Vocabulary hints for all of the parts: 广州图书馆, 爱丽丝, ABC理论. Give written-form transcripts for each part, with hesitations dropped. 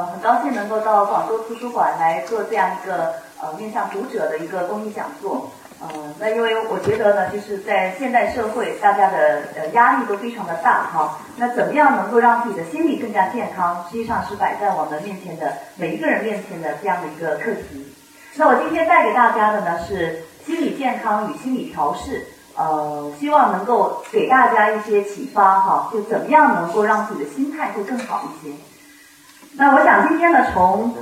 很高兴能够到广州图书馆来做这样一个面向读者的一个公益讲座。那因为我觉得呢，就是在现代社会，大家的压力都非常的大哈。那怎么样能够让自己的心理更加健康，实际上是摆在我们面前的每一个人面前的这样的一个课题。那我今天带给大家的呢是心理健康与心理调试，希望能够给大家一些启发哈，就怎么样能够让自己的心态会更好一些。那我想今天呢，从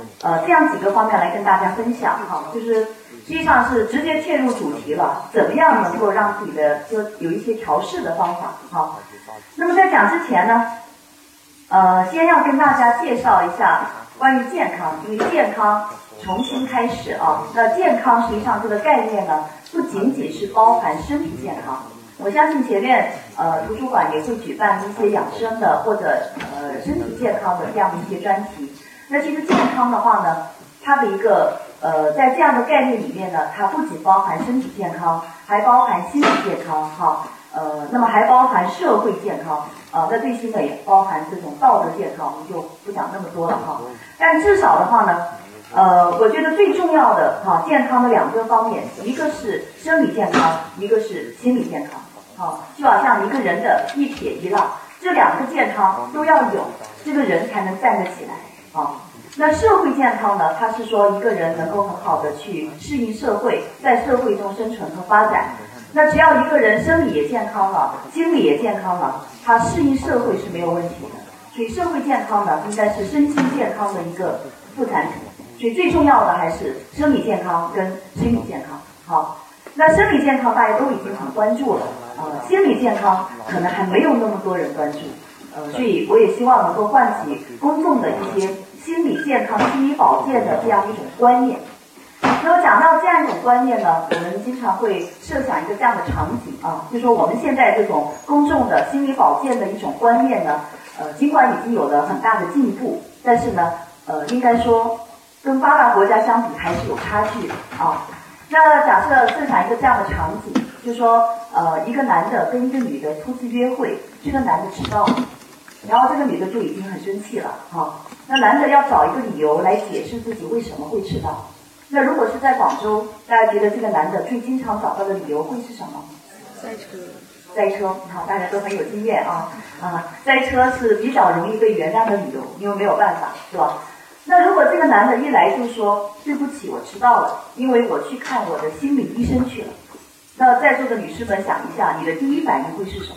这样几个方面来跟大家分享哈，就是实际上是直接切入主题了，怎么样能够让自己的就有一些调试的方法哈。那么在讲之前呢，先要跟大家介绍一下关于健康，因为健康重新开始啊。那健康实际上这个概念呢，不仅仅是包含身体健康。我相信前面图书馆也会举办一些养生的或者身体健康的这样的一些专题。那其实健康的话呢，它的一个在这样的概念里面呢，它不仅包含身体健康，还包含心理健康哈，那么还包含社会健康啊，那最新的也包含这种道德健康，我们就不讲那么多了哈。但至少的话呢，我觉得最重要的哈，健康的两个方面，一个是生理健康，一个是心理健康。就好像一个人的一撇一捺，这两个健康都要有，这个人才能站得起来啊。那社会健康呢，它是说一个人能够很好的去适应社会，在社会中生存和发展。那只要一个人生理也健康了，心理也健康了，他适应社会是没有问题的。所以社会健康呢，应该是身心健康的一个副产品。所以最重要的还是生理健康跟心理健康。好，那生理健康大家都已经很关注了。心理健康可能还没有那么多人关注，所以我也希望能够唤起公众的一些心理健康第一保健的这样一种观念。那么讲到这样一种观念呢，我们经常会设想一个这样的场景啊，就是说我们现在这种公众的心理保健的一种观念呢，尽管已经有了很大的进步，但是呢，应该说跟发达国家相比还是有差距啊。那假设设想一个这样的场景，就说一个男的跟一个女的初次约会，这个男的迟到了，然后这个女的就已经很生气了哈。那男的要找一个理由来解释自己为什么会迟到。那如果是在广州，大家觉得这个男的最经常找到的理由会是什么？塞车哈，大家都很有经验啊，塞车是比较容易被原谅的理由，因为没有办法，是吧？那如果这个男的一来就说对不起，我迟到了，因为我去看我的心理医生去了。那在座的女士们想一下，你的第一反应会是什么？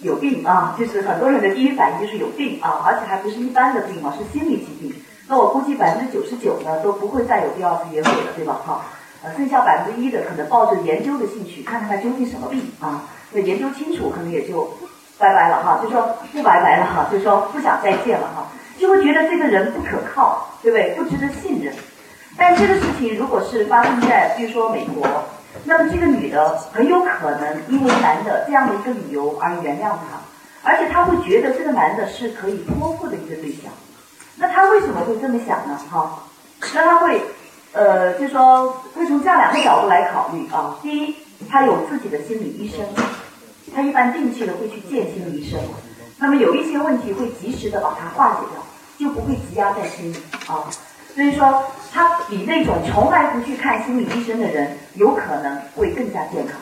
有病啊！就是很多人的第一反应就是有病啊，而且还不是一般的病嘛，是心理疾病。那我估计99%呢都不会再有第二次约会了，对吧？哈，剩下1%的可能抱着研究的兴趣，看看它究竟什么病啊。那研究清楚，可能也就拜拜了哈，就说不拜拜了哈，就说不想再见了哈，就会觉得这个人不可靠，对不对？不值得信任。但这个事情如果是发生在比如说美国，那么这个女的很有可能因为男的这样的一个理由而原谅他，而且她会觉得这个男的是可以托付的一个对象。那她为什么会这么想呢？哈，那她会就说会从这样两个角度来考虑啊。第一，她有自己的心理医生，她一般定期的会去见心理医生，那么有一些问题会及时的把它化解掉，就不会积压在心里啊。所以说，他比那种从来不去看心理医生的人，有可能会更加健康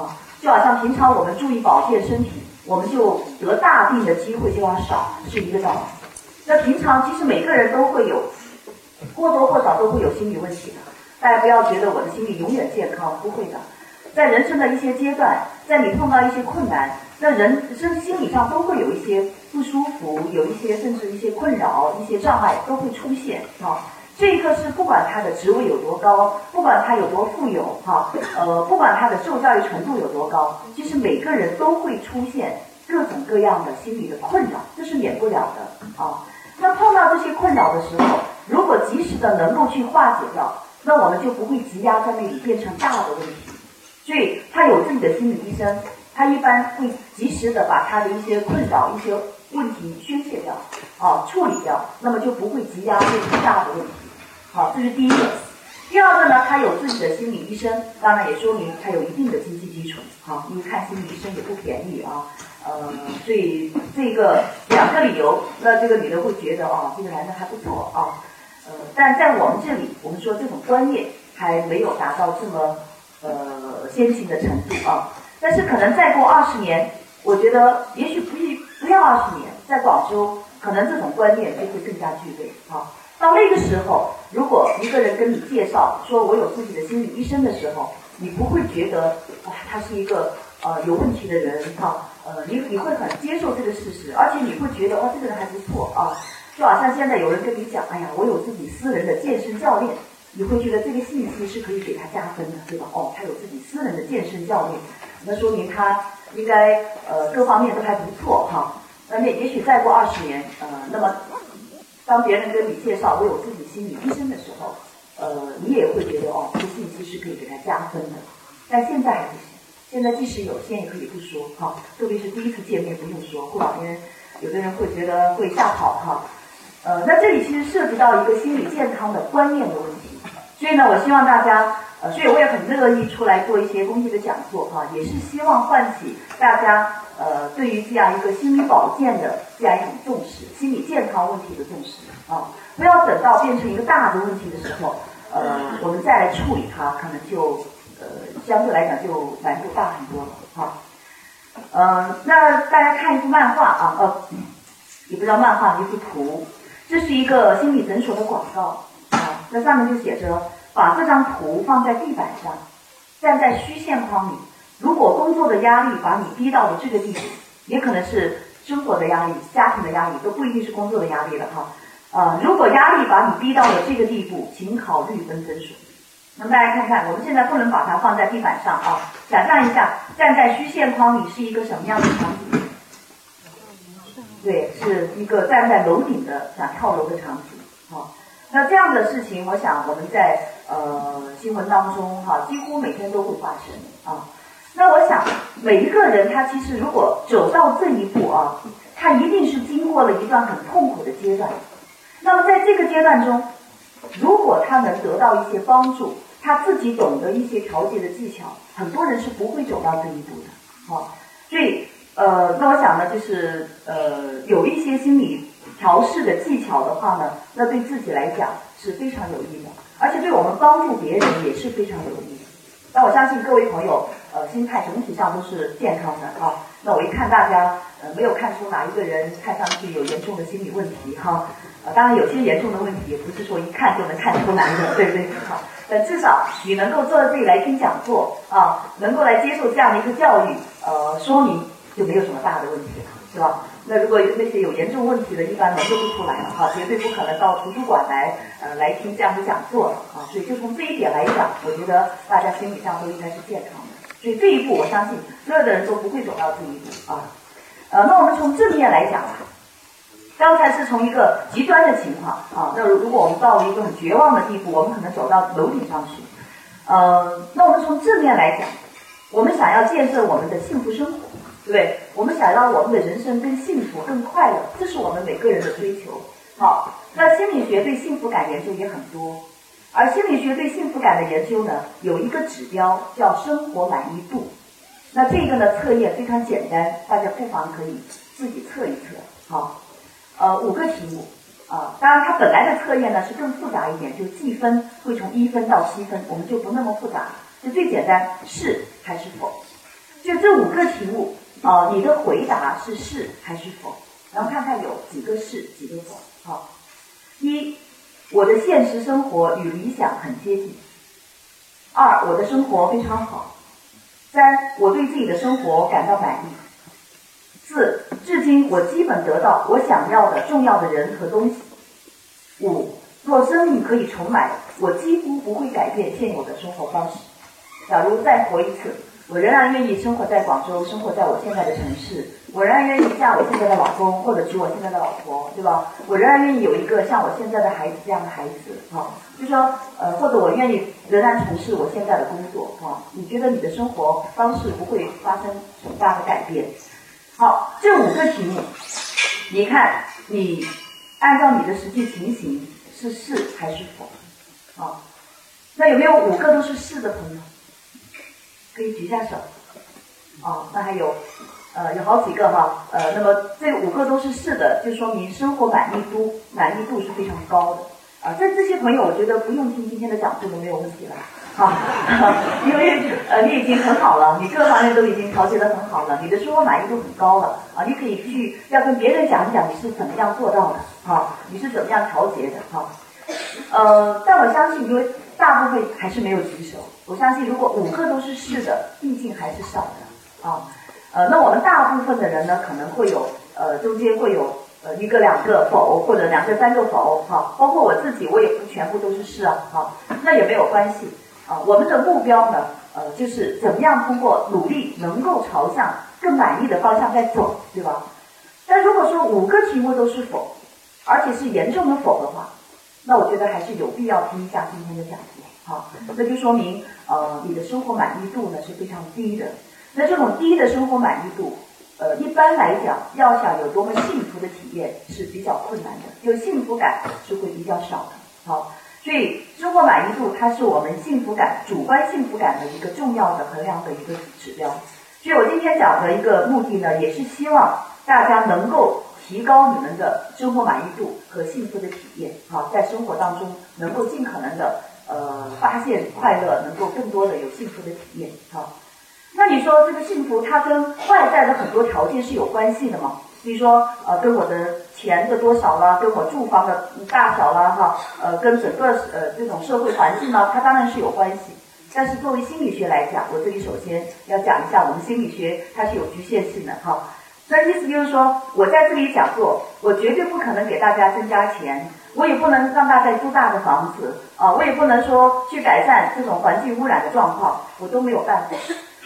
啊。就好像平常我们注意保健身体，我们就得大病的机会就要少，是一个道理。那平常其实每个人都会有，或多或少都会有心理问题的。大家不要觉得我的心理永远健康，不会的。在人生的一些阶段，在你碰到一些困难，那人心理上都会有一些不舒服，有一些甚至一些困扰、一些障碍都会出现啊。这一个是不管他的职位有多高，不管他有多富有哈，不管他的受教育程度有多高，其实每个人都会出现各种各样的心理的困扰，这是免不了的啊。那碰到这些困扰的时候，如果及时的能够去化解掉，那我们就不会积压在那里变成大的问题。所以他有自己的心理医生，他一般会及时的把他的一些困扰、一些问题宣泄掉，啊，处理掉，那么就不会积压变成大的问题。好，这是第一个。第二个呢，他有自己的心理医生，当然也说明他有一定的经济基础啊，因为看心理医生也不便宜啊。所以这个两个理由，那这个女的会觉得啊，这个男的还不错啊。但在我们这里，我们说这种观念还没有达到这么先进的程度啊。但是可能再过20年，我觉得也许不要20年，在广州可能这种观念就会更加具备啊。到那个时候，如果一个人跟你介绍说我有自己的心理医生的时候，你不会觉得哇，他是一个有问题的人啊，你会很接受这个事实，而且你会觉得哇，这个人还不错啊。就好像现在有人跟你讲，哎呀，我有自己私人的健身教练，你会觉得这个信息是可以给他加分的，对吧？哦，他有自己私人的健身教练，那说明他应该各方面都还不错哈。那也许再过20年，那么当别人跟你介绍我有自己心理医生的时候，你也会觉得哦，这个信息是可以给他加分的。但现在还不行，现在即使有，现在也可以不说哈，特别是第一次见面不用说，过两天有的人会觉得会吓跑哈。那这里其实涉及到一个心理健康的观念的问题，所以呢，我希望大家，所以我也很乐意出来做一些公益的讲座哈，也是希望唤起大家对于这样一个心理保健的这样一种重视，心理健康问题的重视啊，不要等到变成一个大的问题的时候，我们再来处理它，可能就相对来讲就难度大很多了哈。那大家看一幅漫画啊，也不知道漫画一幅图。这是一个心理诊所的广告啊，那上面就写着把这张图放在地板上，站在虚线框里，如果工作的压力把你逼到了这个地步，也可能是生活的压力、家庭的压力，都不一定是工作的压力了哈。如果压力把你逼到了这个地步，请考虑跟诊所。那么大家看看，我们现在不能把它放在地板上啊，想象一下，站在虚线框里是一个什么样的场景？对，是一个站在楼顶的想跳楼的场景，好，那这样的事情，我想我们在新闻当中哈，几乎每天都会发生啊。那我想每一个人他其实如果走到这一步啊，他一定是经过了一段很痛苦的阶段。那么在这个阶段中，如果他能得到一些帮助，他自己懂得一些调节的技巧，很多人是不会走到这一步的，啊，所以。那我想呢，就是有一些心理调试的技巧的话呢，那对自己来讲是非常有益的，而且对我们帮助别人也是非常有益的。那我相信各位朋友，心态整体上都是健康的啊。那我一看大家，没有看出哪一个人看上去有严重的心理问题哈。当然有些严重的问题也不是说一看就能看出来的，对不对？好，但至少你能够坐在这里来听讲座啊，能够来接受这样的一个教育，说明。就没有什么大的问题了，是吧？那如果那些有严重问题的，一般人都不出来了哈，绝对不可能到图书馆来来听这样的讲座了啊。所以就从这一点来讲，我觉得大家心理上都应该是健康的。所以这一步，我相信所有的人都不会走到这一步啊。那我们从正面来讲吧，刚才是从一个极端的情况啊，那如果我们到了一个很绝望的地步，我们可能走到楼顶上去。那我们从正面来讲，我们想要建设我们的幸福生活。对，我们想让我们的人生更幸福、更快乐，这是我们每个人的追求。好，那心理学对幸福感研究也很多，而心理学对幸福感的研究呢，有一个指标叫生活满意度。那这个呢测验非常简单，大家不妨可以自己测一测。好，5个题目啊，当然它本来的测验呢是更复杂一点，就计分会从1分到7分，我们就不那么复杂，就最简单是还是否，就这5个题目。你的回答是是还是否，然后看看有几个是几个否。好，1，我的现实生活与理想很接近；2，我的生活非常好；3，我对自己的生活感到满意；4，至今我基本得到我想要的重要的人和东西；5，若生命可以重来，我几乎不会改变现有的生活方式。假如再活一次，我仍然愿意生活在广州，生活在我现在的城市。我仍然愿意嫁我现在的老公，或者娶我现在的老婆，对吧？我仍然愿意有一个像我现在的孩子这样的孩子，啊，就说或者我愿意仍然从事我现在的工作，啊。你觉得你的生活方式不会发生很大的改变？好，这5个题目，你看你按照你的实际情形是是还是否，啊。那有没有5个都是是的朋友？可以举一下手。哦，那还有，有好几个哈，那么这5个都是是的，就说明生活满意度是非常高的。啊，这些朋友，我觉得不用听今天的讲座都没有问题了。啊，因为你已经很好了，你各方面都已经调节得很好了，你的生活满意度很高了啊，你可以去要跟别人讲一讲你是怎么样做到的啊，你是怎么样调节的啊。但我相信，因为大部分还是没有举手，我相信如果5个都是是的，毕竟还是少的啊。那我们大部分的人呢，可能会有中间会有1个2个否，或者2个3个否啊，包括我自己，我也不全部都是是啊啊，那也没有关系。啊，我们的目标呢，就是怎么样通过努力能够朝向更满意的方向在走，对吧？但如果说5个题目都是否，而且是严重的否的话，那我觉得还是有必要听一下今天的讲座，啊，那就说明你的生活满意度呢是非常低的。那这种低的生活满意度，一般来讲，要想有多么幸福的体验是比较困难的，有幸福感是会比较少的，好。所以生活满意度它是我们幸福感、主观幸福感的一个重要的衡量的一个指标。所以我今天讲的一个目的呢，也是希望大家能够提高你们的生活满意度和幸福的体验啊，在生活当中能够尽可能的发现快乐，能够更多的有幸福的体验啊。那你说这个幸福它跟外在的很多条件是有关系的吗？比如说跟我的钱的多少啦，跟我住房的大小啦，哈，跟整个这种社会环境呢，它当然是有关系。但是作为心理学来讲，我这里首先要讲一下，我们心理学它是有局限性的，哈。所以意思就是说，我在这里讲座，我绝对不可能给大家增加钱，我也不能让大家租大的房子啊，我也不能说去改善这种环境污染的状况，我都没有办法。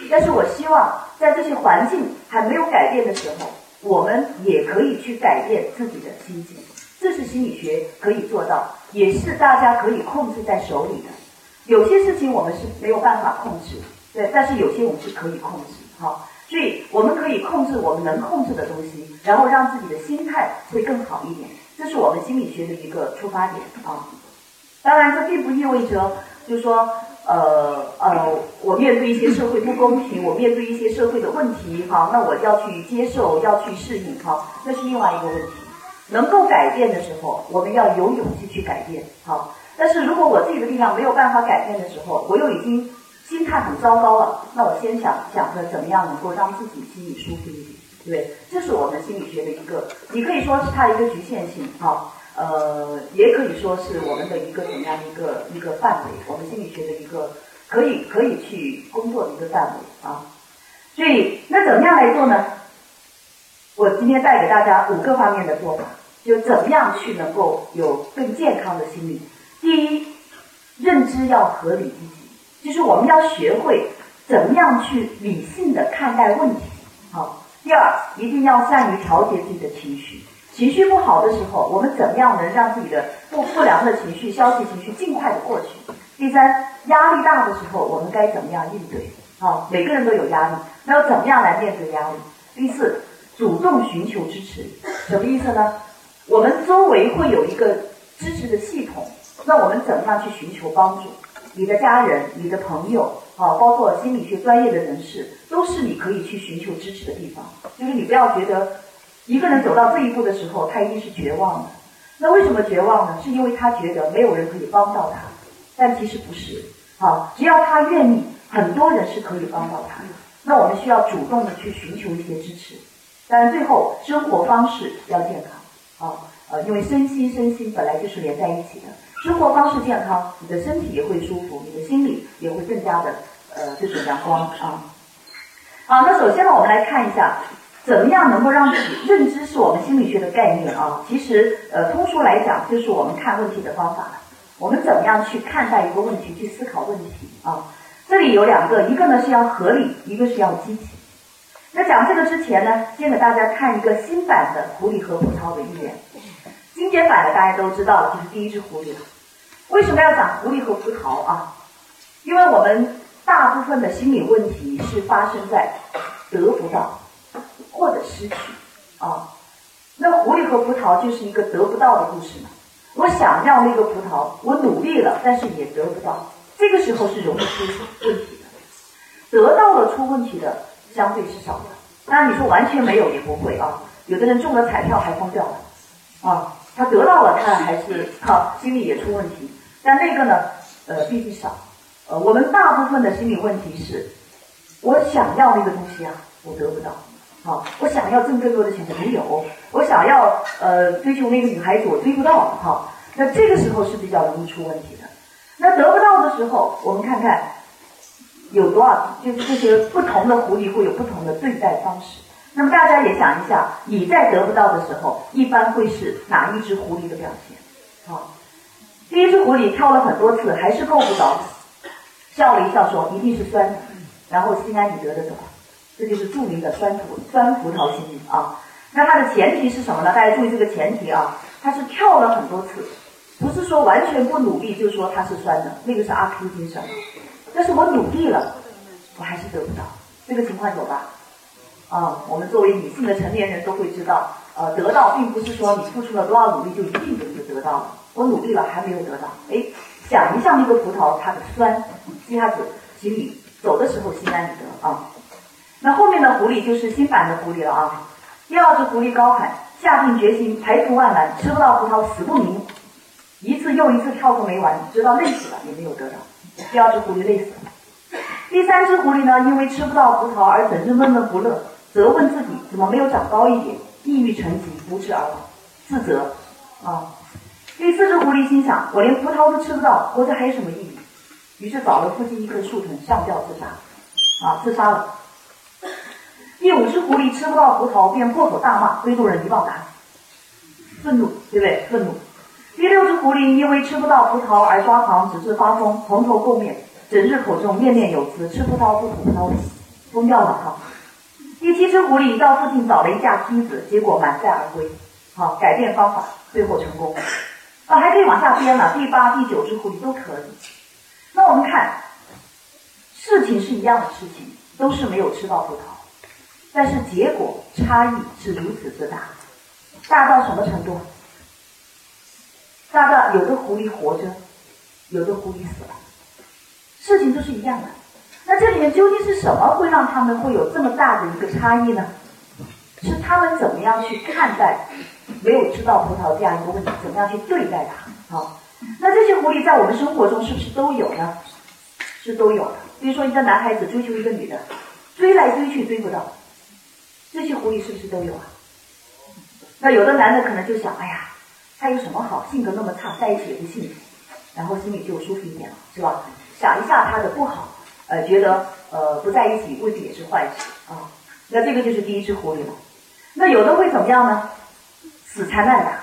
但是我希望在这些环境还没有改变的时候，我们也可以去改变自己的心境，这是心理学可以做到，也是大家可以控制在手里的。有些事情我们是没有办法控制，对，但是有些我们是可以控制，好，所以我们可以控制我们能控制的东西，然后让自己的心态会更好一点，这是我们心理学的一个出发点啊。当然，这并不意味着就是说，我面对一些社会不公平，我面对一些社会的问题，好，那我要去接受，要去适应，好，那是另外一个问题。能够改变的时候，我们要有勇气去改变，好。但是如果我自己的力量没有办法改变的时候，我又已经心态很糟糕了，那我先想着怎么样能够让自己心里舒服一点，对，这是我们心理学的一个，你可以说是它的一个局限性，好。也可以说是我们的一个怎么样一个范围，我们心理学的一个可以去工作的一个范围啊。所以那怎么样来做呢？我今天带给大家5个方面的做法，就怎么样去能够有更健康的心理。第一，认知要合理积极，就是我们要学会怎么样去理性的看待问题。好，第二，一定要善于调节自己的情绪。情绪不好的时候，我们怎么样能让自己的不良的情绪、消极情绪尽快的过去？第三，压力大的时候，我们该怎么样应对？啊，每个人都有压力，那要怎么样来面对压力？第四，主动寻求支持，什么意思呢？我们周围会有一个支持的系统，那我们怎么样去寻求帮助？你的家人、你的朋友，啊，包括心理学专业的人士，都是你可以去寻求支持的地方。就是你不要觉得一个人走到这一步的时候，他一定是绝望的。那为什么绝望呢？是因为他觉得没有人可以帮到他，但其实不是。好，只要他愿意，很多人是可以帮到他的。那我们需要主动的去寻求一些支持。但最后，生活方式要健康。啊，因为身心本来就是连在一起的。生活方式健康，你的身体也会舒服，你的心理也会更加的就是阳光啊。好，那首先呢，我们来看一下。怎么样能够让自己认知是我们心理学的概念啊？其实，通俗来讲，就是我们看问题的方法了。我们怎么样去看待一个问题，去思考问题啊？这里有2个，一个呢是要合理，一个是要积极。那讲这个之前呢，先给大家看一个新版的《狐狸和葡萄的寓言》。经典版的大家都知道了，就是第一只狐狸了。为什么要讲狐狸和葡萄啊？因为我们大部分的心理问题是发生在得不到。或者失去啊，那狐狸和葡萄就是一个得不到的故事嘛。我想要那个葡萄，我努力了，但是也得不到，这个时候是容易出问题的，得到了出问题的相对是少的。当然你说完全没有也不会啊，有的人中了彩票还疯掉了啊，他得到了他还是心理也出问题，但那个呢必须少。我们大部分的心理问题是我想要那个东西啊我得不到啊，我想要挣更多的钱没有，我想要追求那个女孩子我追不到啊，那这个时候是比较容易出问题的。那得不到的时候，我们看看有多少，就是这些不同的狐狸会有不同的对待方式。那么大家也想一下，你在得不到的时候一般会是哪一只狐狸的表现啊？第一只狐狸挑了很多次还是够不着，笑了一笑说一定是酸的，然后心安理得的走，这就是著名的酸葡萄心理啊。那它的前提是什么呢？大家注意这个前提啊，它是跳了很多次，不是说完全不努力就说它是酸的，那个是阿 Q 精神。但是我努力了我还是得不到，这个情况有吧？啊，我们作为女性的成年人都会知道，得到并不是说你付出了多少努力就一定就得到了，我努力了还没有得到，哎，想一下那个葡萄它的酸，一下子心里走的时候心安理得啊。那后面的狐狸就是新版的狐狸了啊。第二只狐狸高喊下定决心排除万难，吃不到葡萄死不瞑，一次又一次跳个没完，直到累死了也没有得到，第二只狐狸累死了。第三只狐狸呢，因为吃不到葡萄而整日闷闷不乐，责问自己怎么没有长高一点，抑郁成疾，不治而亡，自责啊。第四只狐狸心想我连葡萄都吃不到，活着还有什么意义，于是找了附近一棵树藤上吊自杀了。第五只狐狸吃不到葡萄便破口大骂，推动人一棒打死，愤怒，对不对？愤怒。第六只狐狸因为吃不到葡萄而抓狂，直至发疯，蓬头垢面，整日口中念念有词，吃葡萄不吐葡萄皮，疯掉了哈。第七只狐狸到附近找了一架梯子，结果满载而归，好，改变方法，最后成功。还可以往下编了，第八、第九只狐狸都可以。那我们看，事情是一样的事情，都是没有吃到葡萄。但是结果差异是如此之大，大到什么程度？大到有的狐狸活着，有的狐狸死了。事情都是一样的，那这里面究竟是什么会让他们会有这么大的一个差异呢？是他们怎么样去看待没有吃到葡萄这样一个问题，怎么样去对待它？好，那这些狐狸在我们生活中是不是都有呢？是都有的。比如说一个男孩子追求一个女的，追来追去追不到。这些狐狸是不是都有啊？那有的男的可能就想，哎呀，他有什么好，性格那么差，在一起也不幸福，然后心里就舒服一点了，是吧？想一下他的不好，觉得不在一起未必也是坏事啊。那这个就是第一只狐狸了。那有的会怎么样呢？死缠烂打，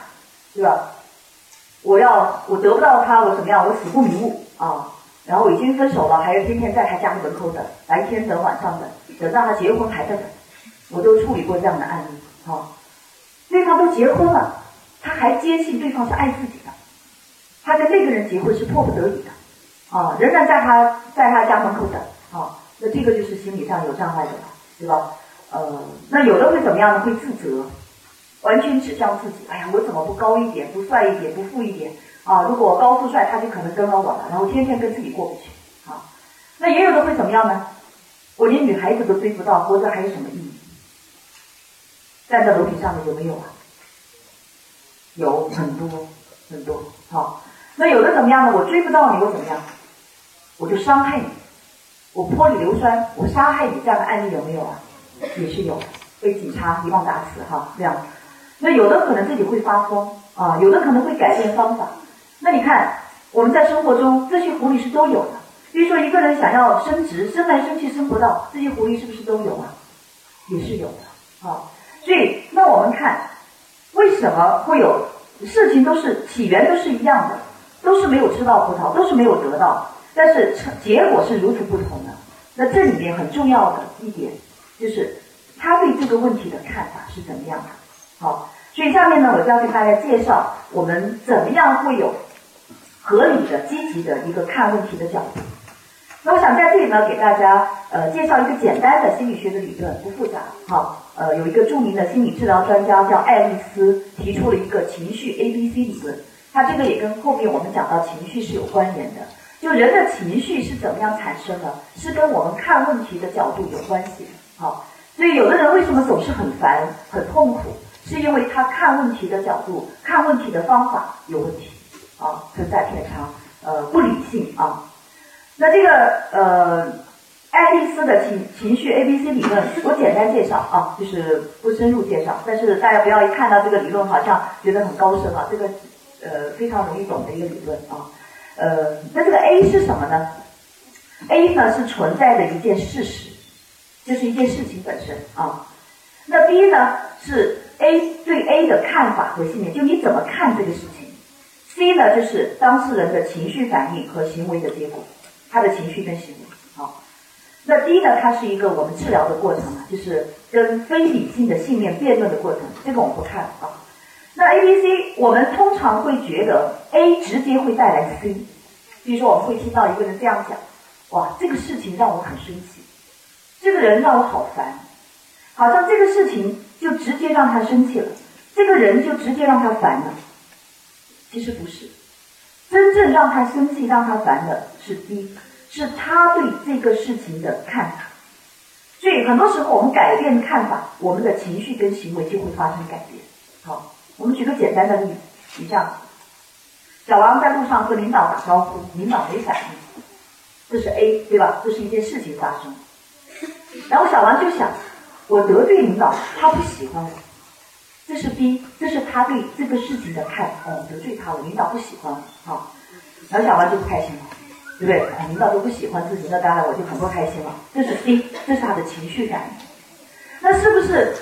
对吧？我得不到他，我怎么样？我死不瞑目啊！然后我已经分手了，还是天天在他家门口等，白天等，晚上等到他结婚还在等。我都处理过这样的案例，对方都结婚了，他还坚信对方是爱自己的，他跟那个人结婚是迫不得已的，仍然在他家门口等，那这个就是心理上有障碍的了，对吧？那有的会怎么样呢？会自责，完全指向自己，哎呀，我怎么不高一点，不帅一点，不富一点啊？如果我高富帅，他就可能跟了我了，然后天天跟自己过不去啊。那也有的会怎么样呢？我连女孩子都追不到，活着还有什么意义？站在楼顶上的有没有啊？有很多很多，好。那有的怎么样呢？我追不到你，我怎么样？我就伤害你，我泼你硫酸，我杀害你，这样的案例有没有啊？也是有，被警察一棒打死哈，这样。那有的可能自己会发疯啊，有的可能会改变方法。那你看我们在生活中这些狐狸是都有的，比如说一个人想要升职，升来升去升不到，这些狐狸是不是都有啊？也是有的啊。所以，那我们看，为什么会有事情都是起源都是一样的，都是没有吃到葡萄，都是没有得到，但是结果是如此不同的。那这里面很重要的一点就是他对这个问题的看法是怎么样的。好，所以下面呢，我就要给大家介绍我们怎么样会有合理的、积极的一个看问题的角度。那我想在这里呢，给大家介绍一个简单的心理学的理论，不复杂哈。有一个著名的心理治疗专家叫爱丽丝，提出了一个情绪 ABC 理论，它这个也跟后面我们讲到情绪是有关联的。就人的情绪是怎么样产生的，是跟我们看问题的角度有关系。好，所以有的人为什么总是很烦很痛苦，是因为他看问题的角度、看问题的方法有问题啊，存在偏差，不理性啊。那这个爱丽丝的情绪 ABC 理论，我简单介绍啊，就是不深入介绍。但是大家不要一看到这个理论好像觉得很高深啊，这个非常容易懂的一个理论啊。那这个 A 是什么呢 ？A 呢是存在的一件事实，就是一件事情本身啊。那 B 呢是 A 对 A 的看法和信念，就你怎么看这个事情。C 呢就是当事人的情绪反应和行为的结果，他的情绪跟行为啊。那 D 呢它是一个我们治疗的过程啊，就是跟非理性的信念辩论的过程，这个我们不看啊。那 ABC 我们通常会觉得 A 直接会带来 C， 比如说我们会听到一个人这样讲，哇，这个事情让我很生气，这个人让我好烦，好像这个事情就直接让他生气了，这个人就直接让他烦了。其实不是，真正让他生气让他烦的是 D， 是他对这个事情的看法。所以很多时候我们改变看法，我们的情绪跟行为就会发生改变。好，我们举个简单的例子，你像小王在路上和领导打招呼，领导没反应，这是 A 对吧？这是一件事情发生。然后小王就想，我得罪领导，他不喜欢我，这是 B， 这是他对这个事情的看法，得罪他了，领导不喜欢我啊。然后小王就不开心了，对不对？领导都不喜欢自己，那当然我就很不开心了，这是 C， 这是他的情绪反应。那是不是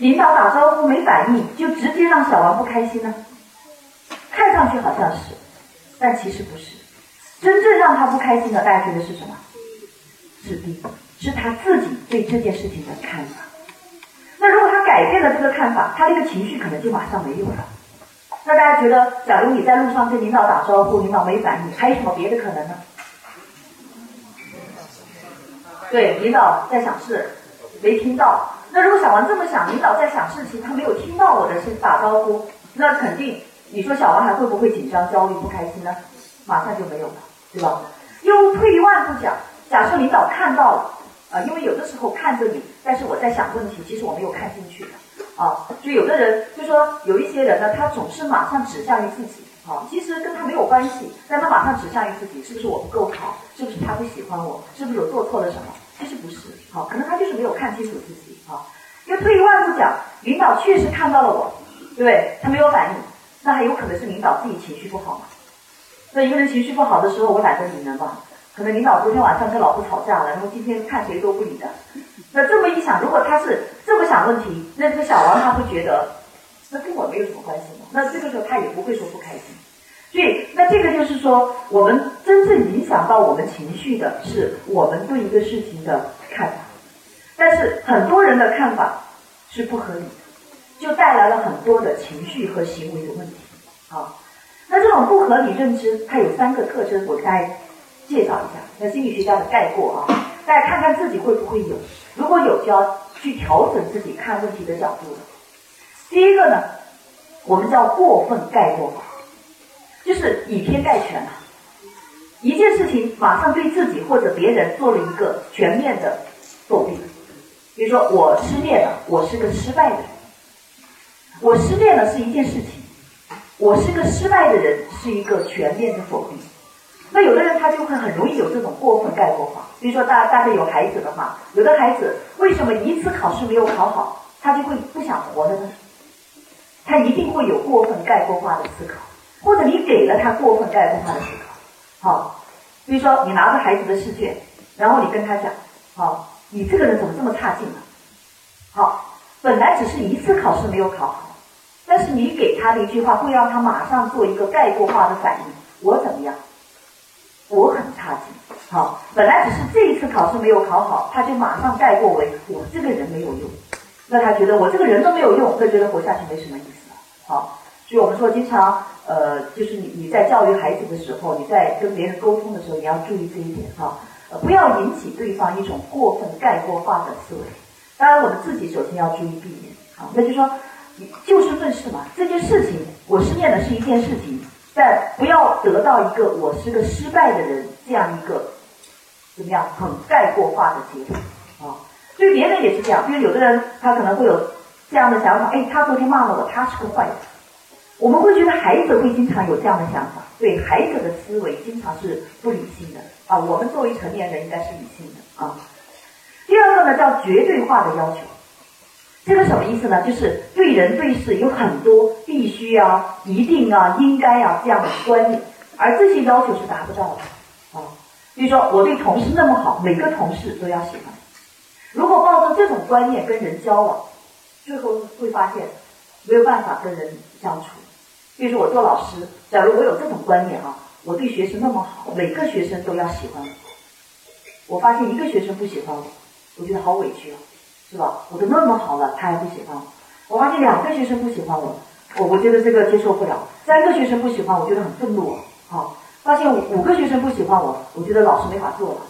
领导打招呼没反应就直接让小王不开心呢？看上去好像是，但其实不是。真正让他不开心的，大家觉得是什么？是 B， 是他自己对这件事情的看法。那如果他改变了这个看法，他这个情绪可能就马上没有了。那大家觉得，假如你在路上跟领导打招呼，领导没反应，还有什么别的可能呢？对，领导在想事没听到。那如果小王这么想，领导在想事情，他没有听到我的事打招呼，那肯定，你说小王还会不会紧张、焦虑、不开心呢？马上就没有了，对吧？又退一万步讲，假设领导看到了，因为有的时候看着你，但是我在想问题，其实我没有看进去的啊。所以有的人就说，有一些人呢，他总是马上指向于自己，啊，其实跟他没有关系，但他马上指向于自己，是不是我不够好？是不是他不喜欢我？是不是我做错了什么？其实不是，好，可能他就是没有看清楚自己啊。因为退一万步讲，领导确实看到了我，对不对？他没有反应，那还有可能是领导自己情绪不好嘛。那一个人情绪不好的时候，我懒得理人嘛。可能领导昨天晚上跟老婆吵架了，然后今天看谁都不理的。那这么一想，如果他是这么想问题，那这个小王他会觉得，那跟我没有什么关系嘛。那这个时候他也不会说不开心。所以，那这个就是说，我们真正影响到我们情绪的是我们对一个事情的看法，但是很多人的看法是不合理的，就带来了很多的情绪和行为的问题。啊，那这种不合理认知，它有三个特征，我给大家介绍一下。那心理学家的概括啊，大家看看自己会不会有，如果有，就要去调整自己看问题的角度了。第一个呢，我们叫过分概括法。就是以偏概全啊，一件事情马上对自己或者别人做了一个全面的否定。比如说我失恋了，我是个失败的人。我失恋了是一件事情，我是个失败的人是一个全面的否定。那有的人他就会很容易有这种过分概括化。比如说大概有孩子的话，有的孩子为什么一次考试没有考好，他就会不想活了呢？他一定会有过分概括化的思考。或者你给了他过分概括化的思考，好，比如说你拿着孩子的试卷，然后你跟他讲，好，你这个人怎么这么差劲啊？好，本来只是一次考试没有考好，但是你给他的一句话会让他马上做一个概括化的反应，我怎么样？我很差劲，好，本来只是这一次考试没有考好，他就马上概括为我这个人没有用，那他觉得我这个人都没有用，那觉得活下去没什么意思了，好。所以我们说，经常就是你在教育孩子的时候，你在跟别人沟通的时候，你要注意这一点哈，不要引起对方一种过分概括化的思维。当然，我们自己首先要注意避免啊。那就说，就事论事嘛，这件事情我失恋了是一件事情，但不要得到一个我是个失败的人这样一个怎么样很概括化的结论啊。对别人也是这样，比如有的人他可能会有这样的想法，哎，他昨天骂了我，他是个坏人。我们会觉得孩子会经常有这样的想法，对孩子的思维经常是不理性的啊。我们作为成年人应该是理性的啊。第二个呢叫绝对化的要求，这个什么意思呢？就是对人对事有很多必须啊、一定啊、应该啊这样的观念，而这些要求是达不到的啊。比如说我对同事那么好，每个同事都要喜欢。如果抱着这种观念跟人交往，最后会发现没有办法跟人相处。比如说我做老师，假如我有这种观念啊，我对学生那么好，每个学生都要喜欢我，我发现一个学生不喜欢我，我觉得好委屈啊，是吧？我都那么好了，他还不喜欢我。我发现两个学生不喜欢我，我觉得这个接受不了。三个学生不喜欢我，觉得很愤怒啊。发现五个学生不喜欢我，我觉得老师没法做了。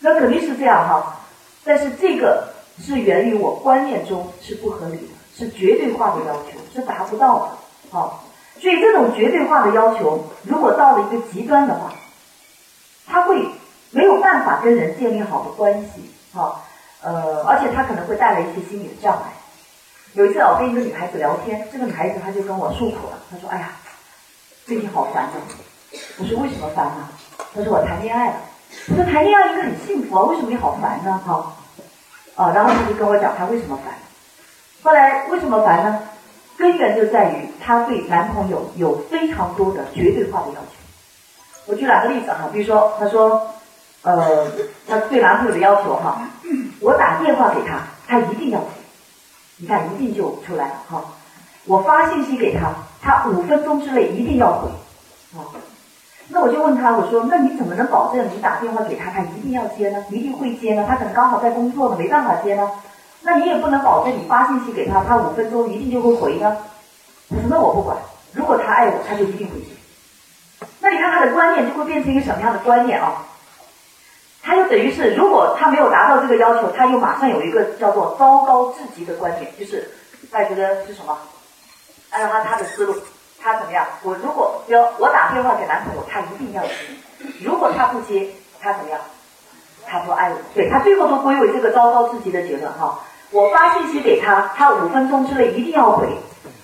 那肯定是这样哈。但是这个是源于我观念中是不合理的，是绝对化的要求，是达不到的啊。所以这种绝对化的要求，如果到了一个极端的话，他会没有办法跟人建立好的关系啊。而且他可能会带来一些心理的障碍。有一次我跟一个女孩子聊天，这个女孩子她就跟我诉苦了，她说：“哎呀，最近好烦啊。”我说：“为什么烦啊？”她说：“我谈恋爱了。”我说：“谈恋爱应该很幸福啊，为什么你好烦呢？”哈，啊，然后她就跟我讲她为什么烦。后来为什么烦呢？根源就在于她对男朋友有非常多的绝对化的要求。我举两个例子哈，比如说她说，她对男朋友的要求哈。我打电话给他，他一定要接，你看一定就出来了哈。我发信息给他，他5分钟之内一定要回啊。那我就问他，我说那你怎么能保证你打电话给他，他一定要接呢？一定会接呢？他可能刚好在工作呢，没办法接呢。那你也不能保证你发信息给他，他5分钟一定就会回呢。我说那我不管，如果他爱我，他就一定会接。那你看他的观念就会变成一个什么样的观念啊？他就等于是，如果他没有达到这个要求，他又马上有一个叫做糟糕至极的观点，就是他觉得是什么？按照他的思路，他怎么样？我如果比如我打电话给男朋友，他一定要接，如果他不接，他怎么样？他不爱我。对，他最后都归为这个糟糕至极的结论哈。我发信息给他，他5分钟之内一定要回，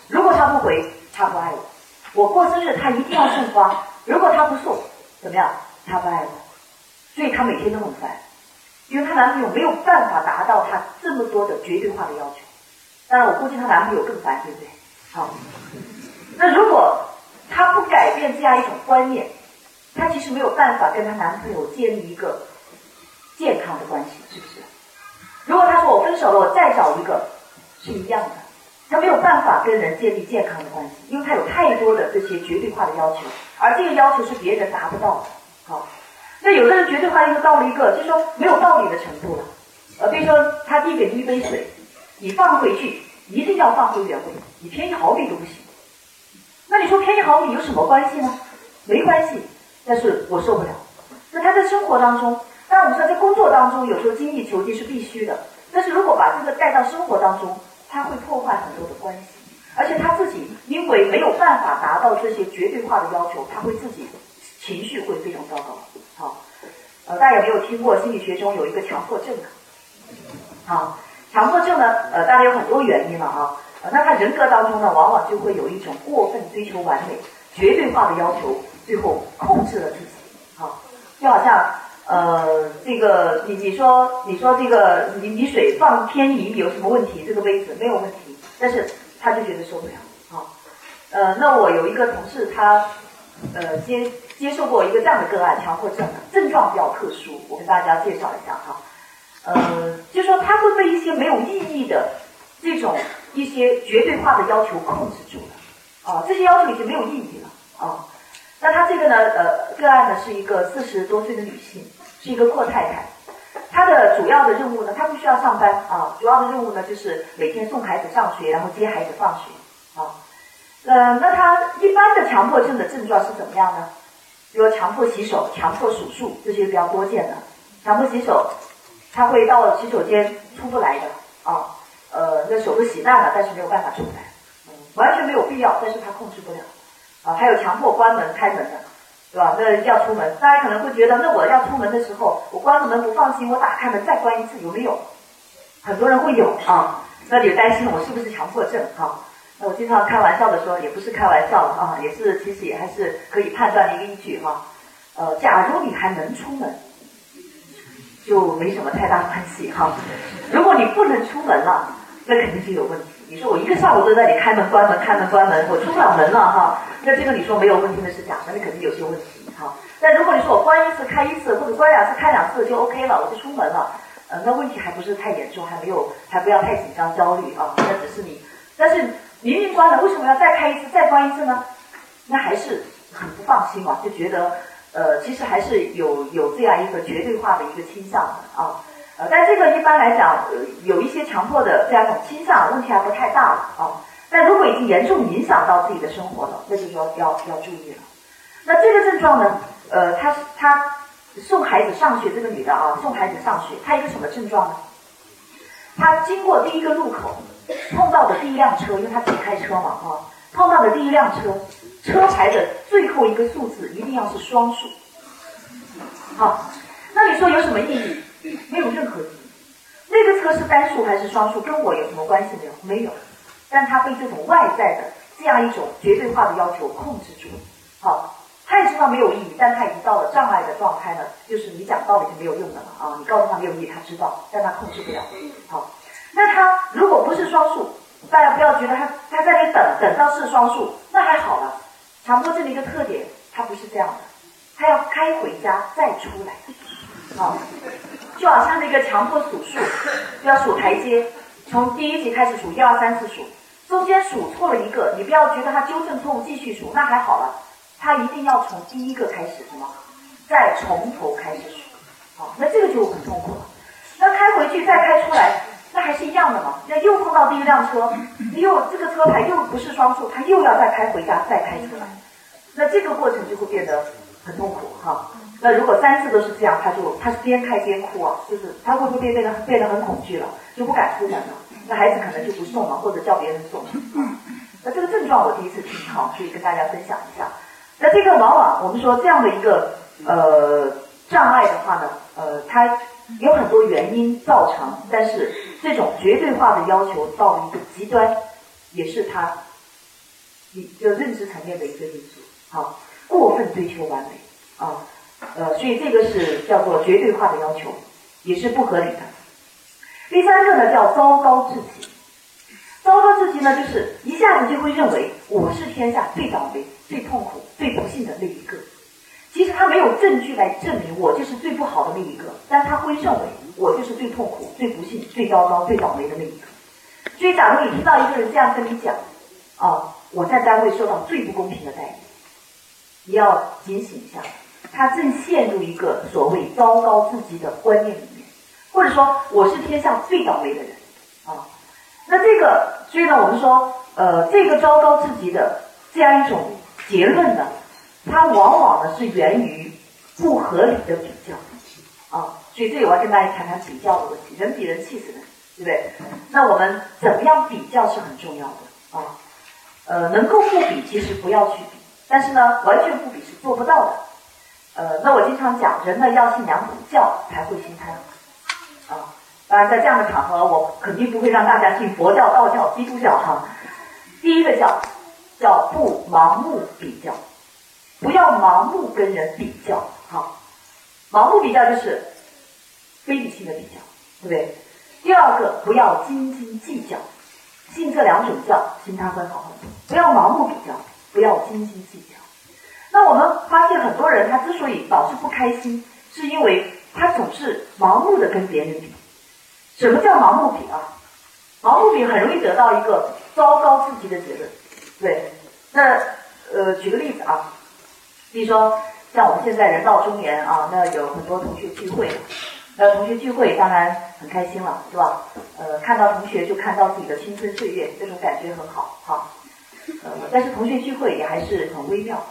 如果他不回，他不爱我。我过生日，他一定要送花，如果他不送，怎么样？他不爱我。所以她每天都很烦，因为她男朋友没有办法达到她这么多的绝对化的要求。当然，我估计她男朋友更烦，对不对？好，那如果她不改变这样一种观念，她其实没有办法跟她男朋友建立一个健康的关系，是不是？如果她说我分手了，我再找一个，是一样的，她没有办法跟人建立健康的关系，因为她有太多的这些绝对化的要求，而这个要求是别人达不到的。好。那有的人绝对化要求到了一个，就是说没有道理的程度了。比如说他递给你一杯水，你放回去一定要放回原位，你偏一毫米都不行。那你说偏一毫米有什么关系呢？没关系，但是我受不了。那他在生活当中，当然我们说在工作当中，有时候精益求精是必须的，但是如果把这个带到生活当中，他会破坏很多的关系，而且他自己因为没有办法达到这些绝对化的要求，他会自己情绪会非常糟糕。好，大家有没有听过心理学中有一个强迫症啊？强迫症呢，大家有很多原因了啊。那他人格当中呢，往往就会有一种过分追求完美、绝对化的要求，最后控制了自己。啊，就好像这个你说这个你水放偏一有什么问题？这个杯子没有问题，但是他就觉得受不了啊。那我有一个同事，他接受过一个这样的个案，强迫症症状比较特殊，我跟大家介绍一下哈。就说他会被一些没有意义的这种一些绝对化的要求控制住了啊，这些要求已经没有意义了啊。那他这个呢，个案呢是一个40多岁的女性，是一个阔太太。她的主要的任务呢，她不需要上班啊，主要的任务呢就是每天送孩子上学，然后接孩子放学啊。那他一般的强迫症的症状是怎么样呢？比如强迫洗手、强迫数数，这些比较多见的。强迫洗手，他会到洗手间出不来的啊，那手都洗烂了，但是没有办法出来，完全没有必要，但是他控制不了。啊，还有强迫关门开门的，对吧？那要出门，大家可能会觉得，那我要出门的时候，我关个门不放心，我打开门再关一次，有没有？很多人会有啊，那也担心我是不是强迫症啊？那我经常开玩笑的说，也不是开玩笑啊，也是其实也还是可以判断的一个依据哈。假如你还能出门，就没什么太大关系哈。如果你不能出门了，那肯定就有问题。你说我一个上午都在那里开门关门开门关门，我出不了门了哈，那这个你说没有问题的是假的，那肯定有些问题哈。但如果你说我关一次开一次，或者关两次开两次就 OK 了，我就出门了，那问题还不是太严重，还没有，还不要太紧张焦虑啊。那只是你，但是明明关了，为什么要再开一次再关一次呢？那还是很不放心嘛，就觉得。其实还是有这样一个绝对化的一个倾向的啊，但这个一般来讲，有一些强迫的这样一种倾向，问题还不太大了啊。但如果已经严重影响到自己的生活了，那就要注意了。那这个症状呢，她送孩子上学，这个女的啊，送孩子上学，她一个什么症状呢？她经过第一个路口碰到的第一辆车，因为她自己开车嘛啊，碰到的第一辆车。车牌的最后一个数字一定要是双数，好，那你说有什么意义？没有任何意义。那个车是单数还是双数，跟我有什么关系没有？没有。但他被这种外在的这样一种绝对化的要求控制住，好，他也知道没有意义，但他已经到了障碍的状态呢，就是你讲道理是没有用的了啊，你告诉他没有意义，他知道，但他控制不了。好，那他如果不是双数，大家不要觉得他在那等到是双数，那还好了。强迫症的一个特点，它不是这样的，它要开回家再出来，啊、哦，就好像那个强迫数数，就要数台阶，从第一级开始数，1、2、3、4数，中间数错了一个，你不要觉得他纠正错误继续数，那还好了，他一定要从第一个开始，什么，再从头开始数，啊、哦，那这个就很痛苦了。那开回去再开出来，那还是一样的嘛，那又碰到第一辆车，又这个车牌又不是双数，他又要再开回家再开出来，那这个过程就会变得很痛苦哈。那如果3次都是这样，他是边开边哭啊，就是他会不会变得很恐惧了，就不敢出门了，那孩子可能就不送了，或者叫别人送。那这个症状我第一次听哈，所以跟大家分享一下。那这个往往我们说这样的一个障碍的话呢，它有很多原因造成，但是这种绝对化的要求到了一个极端，也是他就认知层面的一个因素。好，过分追求完美啊，所以这个是叫做绝对化的要求，也是不合理的。第三个呢叫糟糕至极，糟糕至极呢就是一下子就会认为我是天下最倒霉、最痛苦、最不幸的那一个。其实他没有证据来证明我就是最不好的那一个，但他会认为我就是最痛苦、最不幸、最糟糕、最倒霉的那一个。所以假如你听到一个人这样跟你讲啊，我在单位受到最不公平的待遇，你要警醒一下，他正陷入一个所谓糟糕至极的观念里面，或者说我是天下最倒霉的人啊。那这个，所以呢我们说这个糟糕至极的这样一种结论呢，它往往呢是源于不合理的比较啊，所以这里我要跟大家谈谈比较的问题，人比人气死人，对不对？那我们怎么样比较是很重要的啊，能够不比其实不要去比，但是呢完全不比是做不到的。那我经常讲，人呢要信仰比较才会心安啊。当然在这样的场合，我肯定不会让大家信佛教、道教、基督教哈。第一个叫不盲目比较。不要盲目跟人比较，好，盲目比较就是非理性的比较，对不对？第二个，不要斤斤计较，信这两种教，心他会好很多。不要盲目比较，不要斤斤计较。那我们发现很多人他之所以老是不开心，是因为他总是盲目的跟别人比。什么叫盲目比啊？盲目比很容易得到一个糟糕至极的结论，对。那举个例子啊。比如说，像我们现在人到中年啊，那有很多同学聚会，那同学聚会当然很开心了，是吧？看到同学就看到自己的青春岁月，这种感觉很好哈。但是同学聚会也还是很微妙，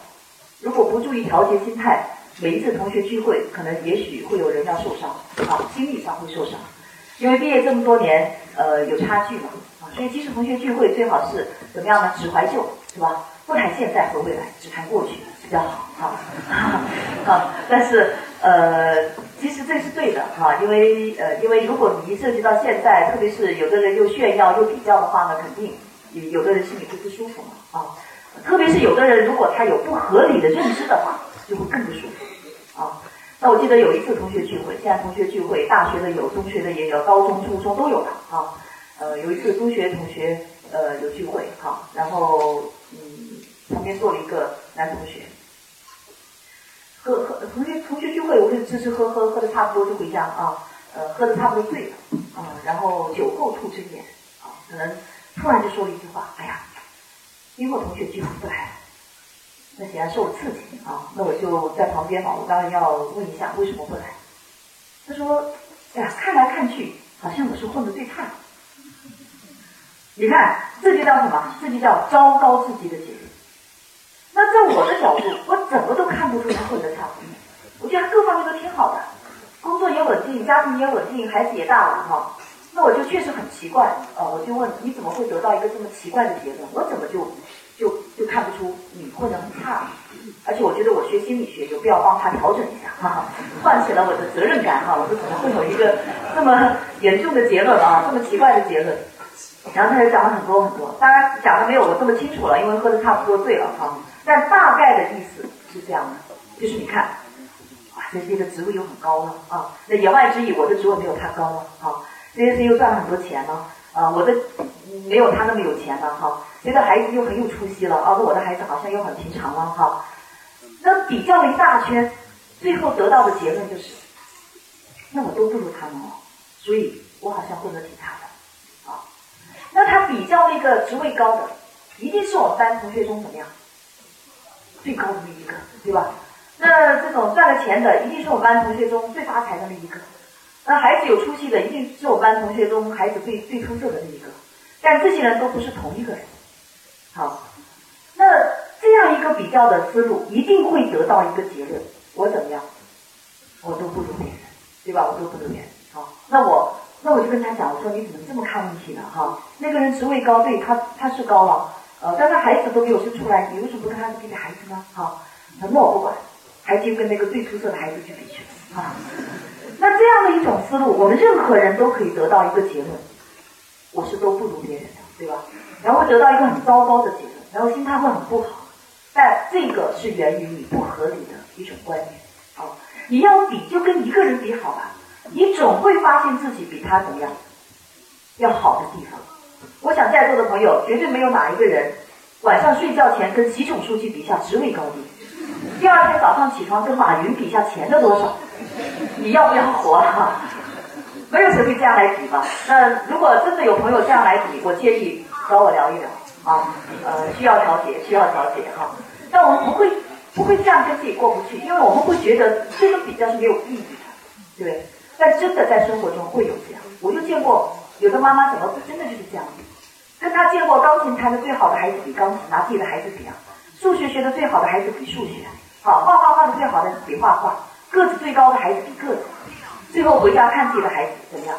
如果不注意调节心态，每一次同学聚会可能也许会有人要受伤啊，心理上会受伤，因为毕业这么多年，有差距嘛啊，所以即使同学聚会最好是怎么样呢？只怀旧是吧？不谈现在和未来，只谈过去比较好啊。但是其实这是对的哈，因为如果你一涉及到现在，特别是有的人又炫耀又比较的话呢，肯定有的人心里会不舒服嘛啊。特别是有的人如果他有不合理的认知的话，就会更不舒服啊。那我记得有一次同学聚会，现在同学聚会，大学的有，中学的也有，高中、初中都有了啊。有一次中学同学有聚会哈、啊，然后旁边坐了一个男同学，同学聚会，我是吃喝的差不多就回家啊，喝的差不多醉了啊，然后酒后吐真言啊，可能突然就说了一句话，哎呀，因为我同学聚会不来了。那显然受我刺激啊！那我就在旁边嘛，我当然要问一下为什么不来。他说：“哎呀，看来看去，好像我是混得最差的。”你看，这就叫什么？这就叫糟糕至极的结论。那在我的角度，我怎么都看不出他混得差。我觉得他各方面都挺好的，工作也稳定，家庭也稳定，孩子也大了哈。那我就确实很奇怪啊！我就问你怎么会得到一个这么奇怪的结论？我怎么就看不出你混得很差，而且我觉得我学心理学有必要帮他调整一下哈，唤起了我的责任感哈，我说怎么会有一个这么严重的结论啊，这么奇怪的结论？然后他就讲了很多很多，当然讲的没有我这么清楚了，因为喝得差不多醉了哈，但大概的意思是这样的，就是你看，哇，这个职位又很高了啊，那言外之意我的职位没有他高了啊，这件事又赚了很多钱了啊，我的没有他那么有钱了哈。觉得孩子又很有出息了啊，我的孩子好像又很平常了哈。那比较了一大圈，最后得到的结论就是，那我都不如他们哦，所以我好像混得挺差的啊。那他比较那个职位高的，一定是我们班同学中怎么样最高的那一个，对吧？那这种赚了钱的，一定是我们班同学中最发财的那一个。那孩子有出息的，一定是我们班同学中孩子最出色的那一个。但这些人都不是同一个人。好，那这样一个比较的思路一定会得到一个结论，我怎么样我都不如别人，对吧？我都不如别人。好，那我就跟他讲，我说你怎么这么看问题呢哈，那个人职位高，对，他是高了，但是孩子都没有生出来，你为什么不跟他比孩子呢？好，那我不管，还就跟那个最出色的孩子去比去啊。那这样的一种思路，我们任何人都可以得到一个结论，我是都不如别人的，对吧？然后会得到一个很糟糕的结论，然后心态会很不好，但这个是源于你不合理的一种观念。好，你要比就跟一个人比好吧，你总会发现自己比他怎么样要好的地方。我想在座的朋友绝对没有哪一个人晚上睡觉前跟习总书记比一下职位高低，第二天早上起床跟马云比一下钱的多少，你要不要活啊？没有谁会这样来比吧？那如果真的有朋友这样来比，我建议找我聊一聊啊，需要调解哈。但我们不会这样跟自己过不去，因为我们会觉得这个比较是没有意义的，对不对？但真的在生活中会有这样，我就见过有的妈妈小孩子真的就是这样，跟她见过钢琴弹的最好的孩子比钢琴，拿自己的孩子比啊，数学学的最好的孩子比数学，好，画画的最好的比画画，个子最高的孩子比个子，最后回家看自己的孩子怎么样，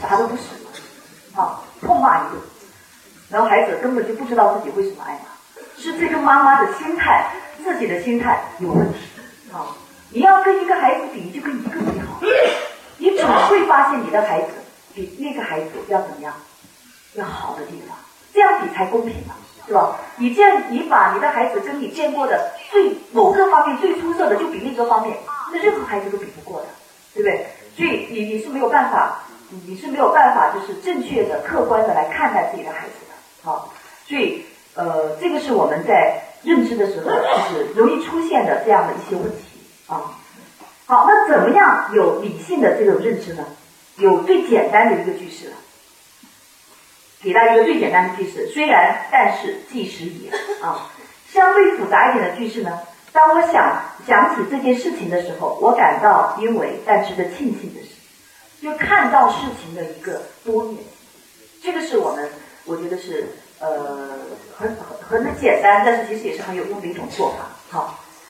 啥都不是，啊，痛骂一顿。然后孩子根本就不知道自己为什么挨骂，是这个妈妈的心态，自己的心态有问题。啊，你要跟一个孩子比，就跟一个比好，你总会发现你的孩子比那个孩子要怎么样，要好的地方，这样比才公平嘛，是吧？你把你的孩子跟你见过的最某个方面最出色的，就比那个方面，那任何孩子都比不过的，对不对？所以你是没有办法，你是没有办法就是正确的、客观的来看待自己的孩子。好，所以这个是我们在认知的时候就是容易出现的这样的一些问题啊。好，那怎么样有理性的这种认知呢？有最简单的一个句式了，给大家一个最简单的句式，虽然但是即使也啊。相对复杂一点的句式呢，当我想起这件事情的时候，我感到因为但值得庆幸的是，就看到事情的一个多面性。这个是我觉得是很简单，但是其实也是很有用的一种做法。好，